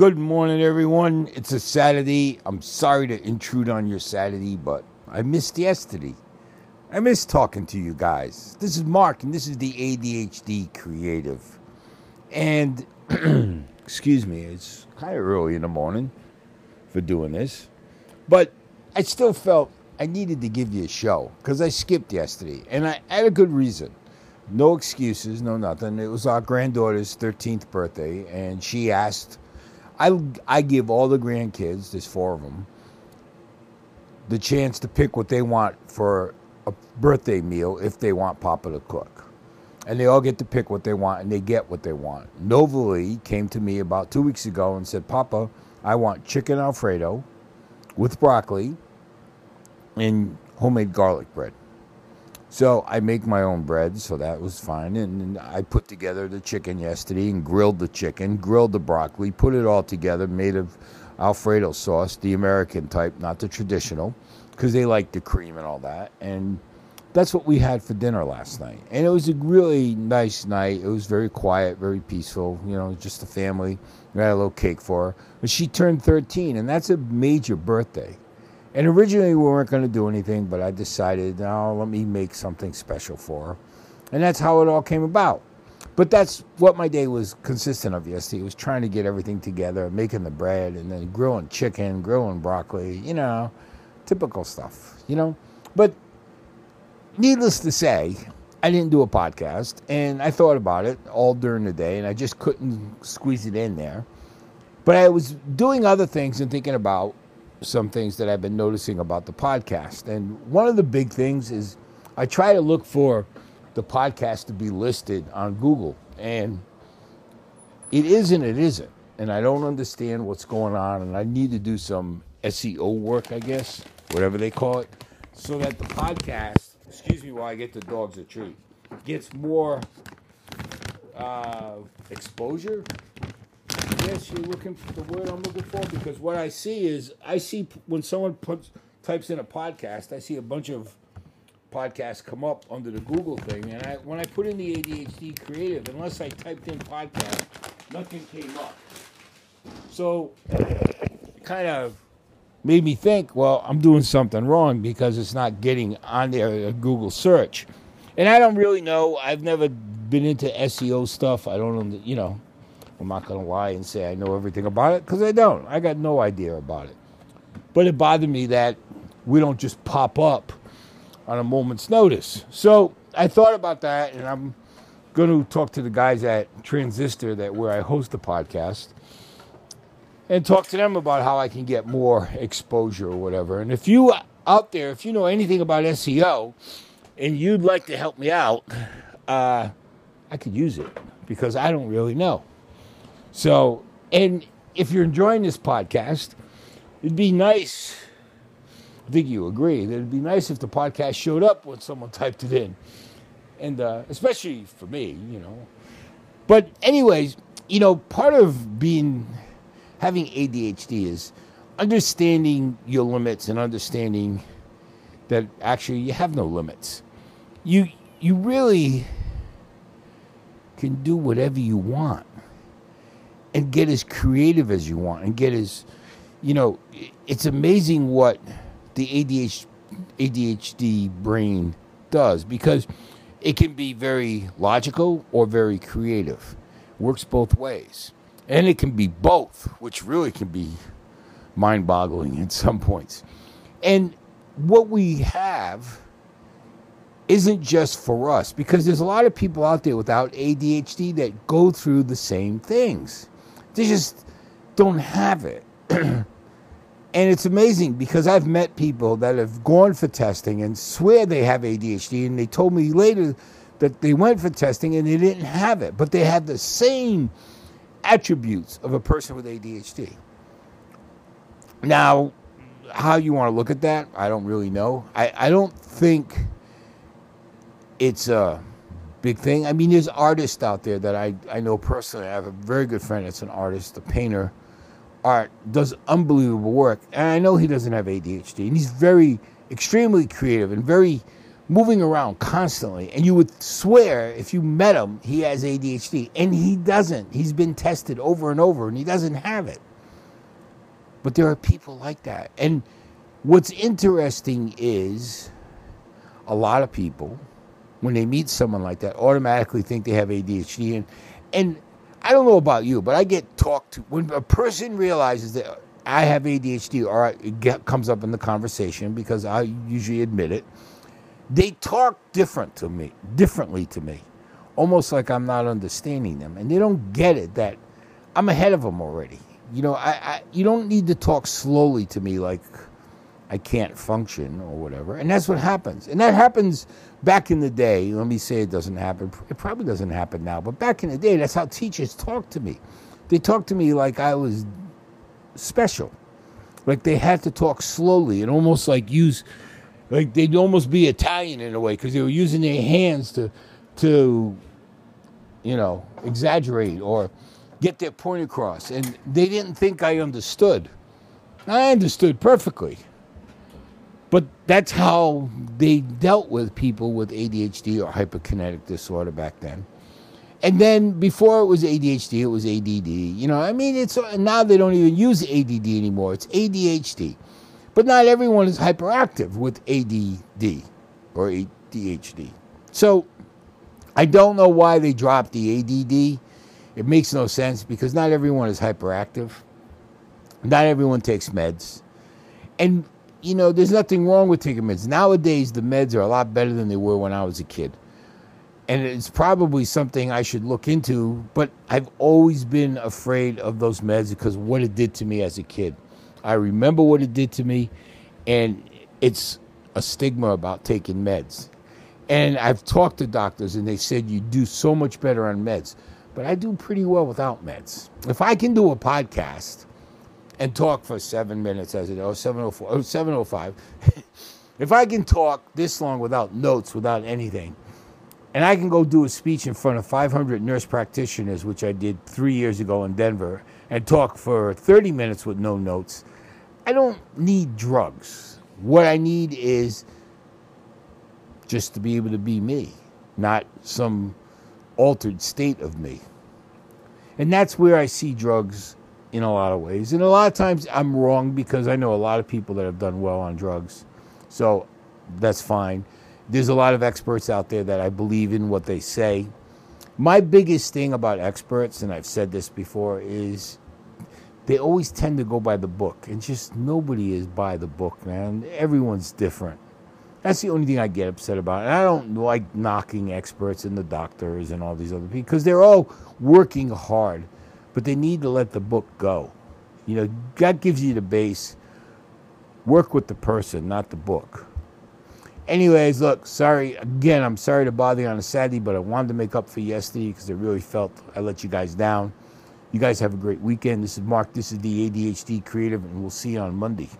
Good morning, everyone. It's a Saturday. I'm sorry to intrude on your Saturday, but I missed yesterday. I missed talking to you guys. This is Mark, and this is the ADHD Creative. And, excuse me, it's kind of early in the morning for doing this. But I still felt I needed to give you a show, because I skipped yesterday. And I had a good reason. No excuses, no nothing. It was our granddaughter's 13th birthday, and she asked... I give all the grandkids, there's four of them, the chance to pick what they want for a birthday meal if they want Papa to cook. And they all get to pick what they want, and they get what they want. Novalee came to me about 2 weeks ago and said, Papa, I want chicken Alfredo with broccoli and homemade garlic bread. So I make my own bread, so that was fine. And I put together the chicken yesterday and grilled the chicken, grilled the broccoli, put it all together, made of Alfredo sauce, the American type, not the traditional, because they like the cream and all that. And that's what we had for dinner last night. And it was a really nice night. It was very quiet, very peaceful, you know, just the family. We had a little cake for her. But she turned 13, and that's a major birthday. And originally we weren't going to do anything, but I decided, no, let me make something special for her. And that's how it all came about. But that's what my day was consistent of yesterday. It was trying to get everything together, making the bread, and then grilling chicken, grilling broccoli, you know, typical stuff, you know. But needless to say, I didn't do a podcast, and I thought about it all during the day, and I just couldn't squeeze it in there. But I was doing other things and thinking about some things that I've been noticing about the podcast. And one of the big things is I try to look for the podcast to be listed on Google. And it is and it isn't. And I don't understand what's going on. And I need to do some SEO work, I guess, whatever they call it, so that the podcast, excuse me while I get the dogs a treat, gets more exposure. Yes, you're looking for the word I'm looking for, because what I see is, when someone types in a podcast, I see a bunch of podcasts come up under the Google thing, and when I put in the ADHD Creative, unless I typed in podcast, nothing came up. So it kind of made me think, well, I'm doing something wrong because it's not getting on there a Google search. And I don't really know. I've never been into SEO stuff. I don't, you know. I'm not going to lie and say I know everything about it, because I don't. I got no idea about it. But it bothered me that we don't just pop up on a moment's notice. So I thought about that, and I'm going to talk to the guys at Transistor, where I host the podcast, and talk to them about how I can get more exposure or whatever. And if you out there, if you know anything about SEO and you'd like to help me out, I could use it, because I don't really know. So, and if you're enjoying this podcast, it'd be nice, I think you agree, that it'd be nice if the podcast showed up when someone typed it in. And especially for me, you know. But anyways, you know, part of having ADHD is understanding your limits and understanding that actually you have no limits. You really can do whatever you want. And get as creative as you want, and get as, you know, it's amazing what the ADHD brain does, because it can be very logical or very creative. Works both ways. And it can be both, which really can be mind-boggling at some points. And what we have isn't just for us, because there's a lot of people out there without ADHD that go through the same things. They just don't have it. And it's amazing, because I've met people that have gone for testing and swear they have ADHD, and they told me later that they went for testing and they didn't have it, but they had the same attributes of a person with ADHD. Now, how you want to look at that, I don't really know. I don't think it's a big thing. I mean, there's artists out there that I know personally. I have a very good friend that's an artist, a painter, does unbelievable work. And I know he doesn't have ADHD. And he's extremely creative and very moving around constantly. And you would swear, if you met him, he has ADHD. And he doesn't. He's been tested over and over, and he doesn't have it. But there are people like that. And what's interesting is a lot of people, when they meet someone like that, automatically think they have ADHD. And I don't know about you, but I get talked to. When a person realizes that I have ADHD, or it comes up in the conversation because I usually admit it, they talk differently to me, almost like I'm not understanding them. And they don't get it that I'm ahead of them already. You know, you don't need to talk slowly to me like I can't function or whatever. And that's what happens. And that happens back in the day. Let me say it doesn't happen. It probably doesn't happen now. But back in the day, that's how teachers talked to me. They talked to me like I was special. Like they had to talk slowly and almost like use, like they'd almost be Italian in a way, because they were using their hands to, you know, exaggerate or get their point across. And they didn't think I understood. I understood perfectly. But that's how they dealt with people with ADHD or hyperkinetic disorder back then. And then before it was ADHD, it was ADD. You know, I mean, it's now they don't even use ADD anymore. It's ADHD. But not everyone is hyperactive with ADD or ADHD. So I don't know why they dropped the ADD. It makes no sense, because not everyone is hyperactive. Not everyone takes meds. And, you know, there's nothing wrong with taking meds. Nowadays, the meds are a lot better than they were when I was a kid. And it's probably something I should look into, but I've always been afraid of those meds because what it did to me as a kid. I remember what it did to me, and it's a stigma about taking meds. And I've talked to doctors, and they said you do so much better on meds. But I do pretty well without meds. If I can do a podcast and talk for 7 minutes, as it is, or 7:04, or 7:05, if I can talk this long without notes, without anything, and I can go do a speech in front of 500 nurse practitioners, which I did 3 years ago in Denver, and talk for 30 minutes with no notes, I don't need drugs. What I need is just to be able to be me, not some altered state of me. And that's where I see drugs in a lot of ways. And a lot of times I'm wrong, because I know a lot of people that have done well on drugs. So that's fine. There's a lot of experts out there that I believe in what they say. My biggest thing about experts, and I've said this before, is they always tend to go by the book. And just nobody is by the book, man. Everyone's different. That's the only thing I get upset about. And I don't like knocking experts and the doctors and all these other people, because they're all working hard, but they need to let the book go. You know, God gives you the base. Work with the person, not the book. Anyways, look, sorry. Again, I'm sorry to bother you on a Saturday, but I wanted to make up for yesterday because I really felt I let you guys down. You guys have a great weekend. This is Mark. This is the ADHD Creative, and we'll see you on Monday.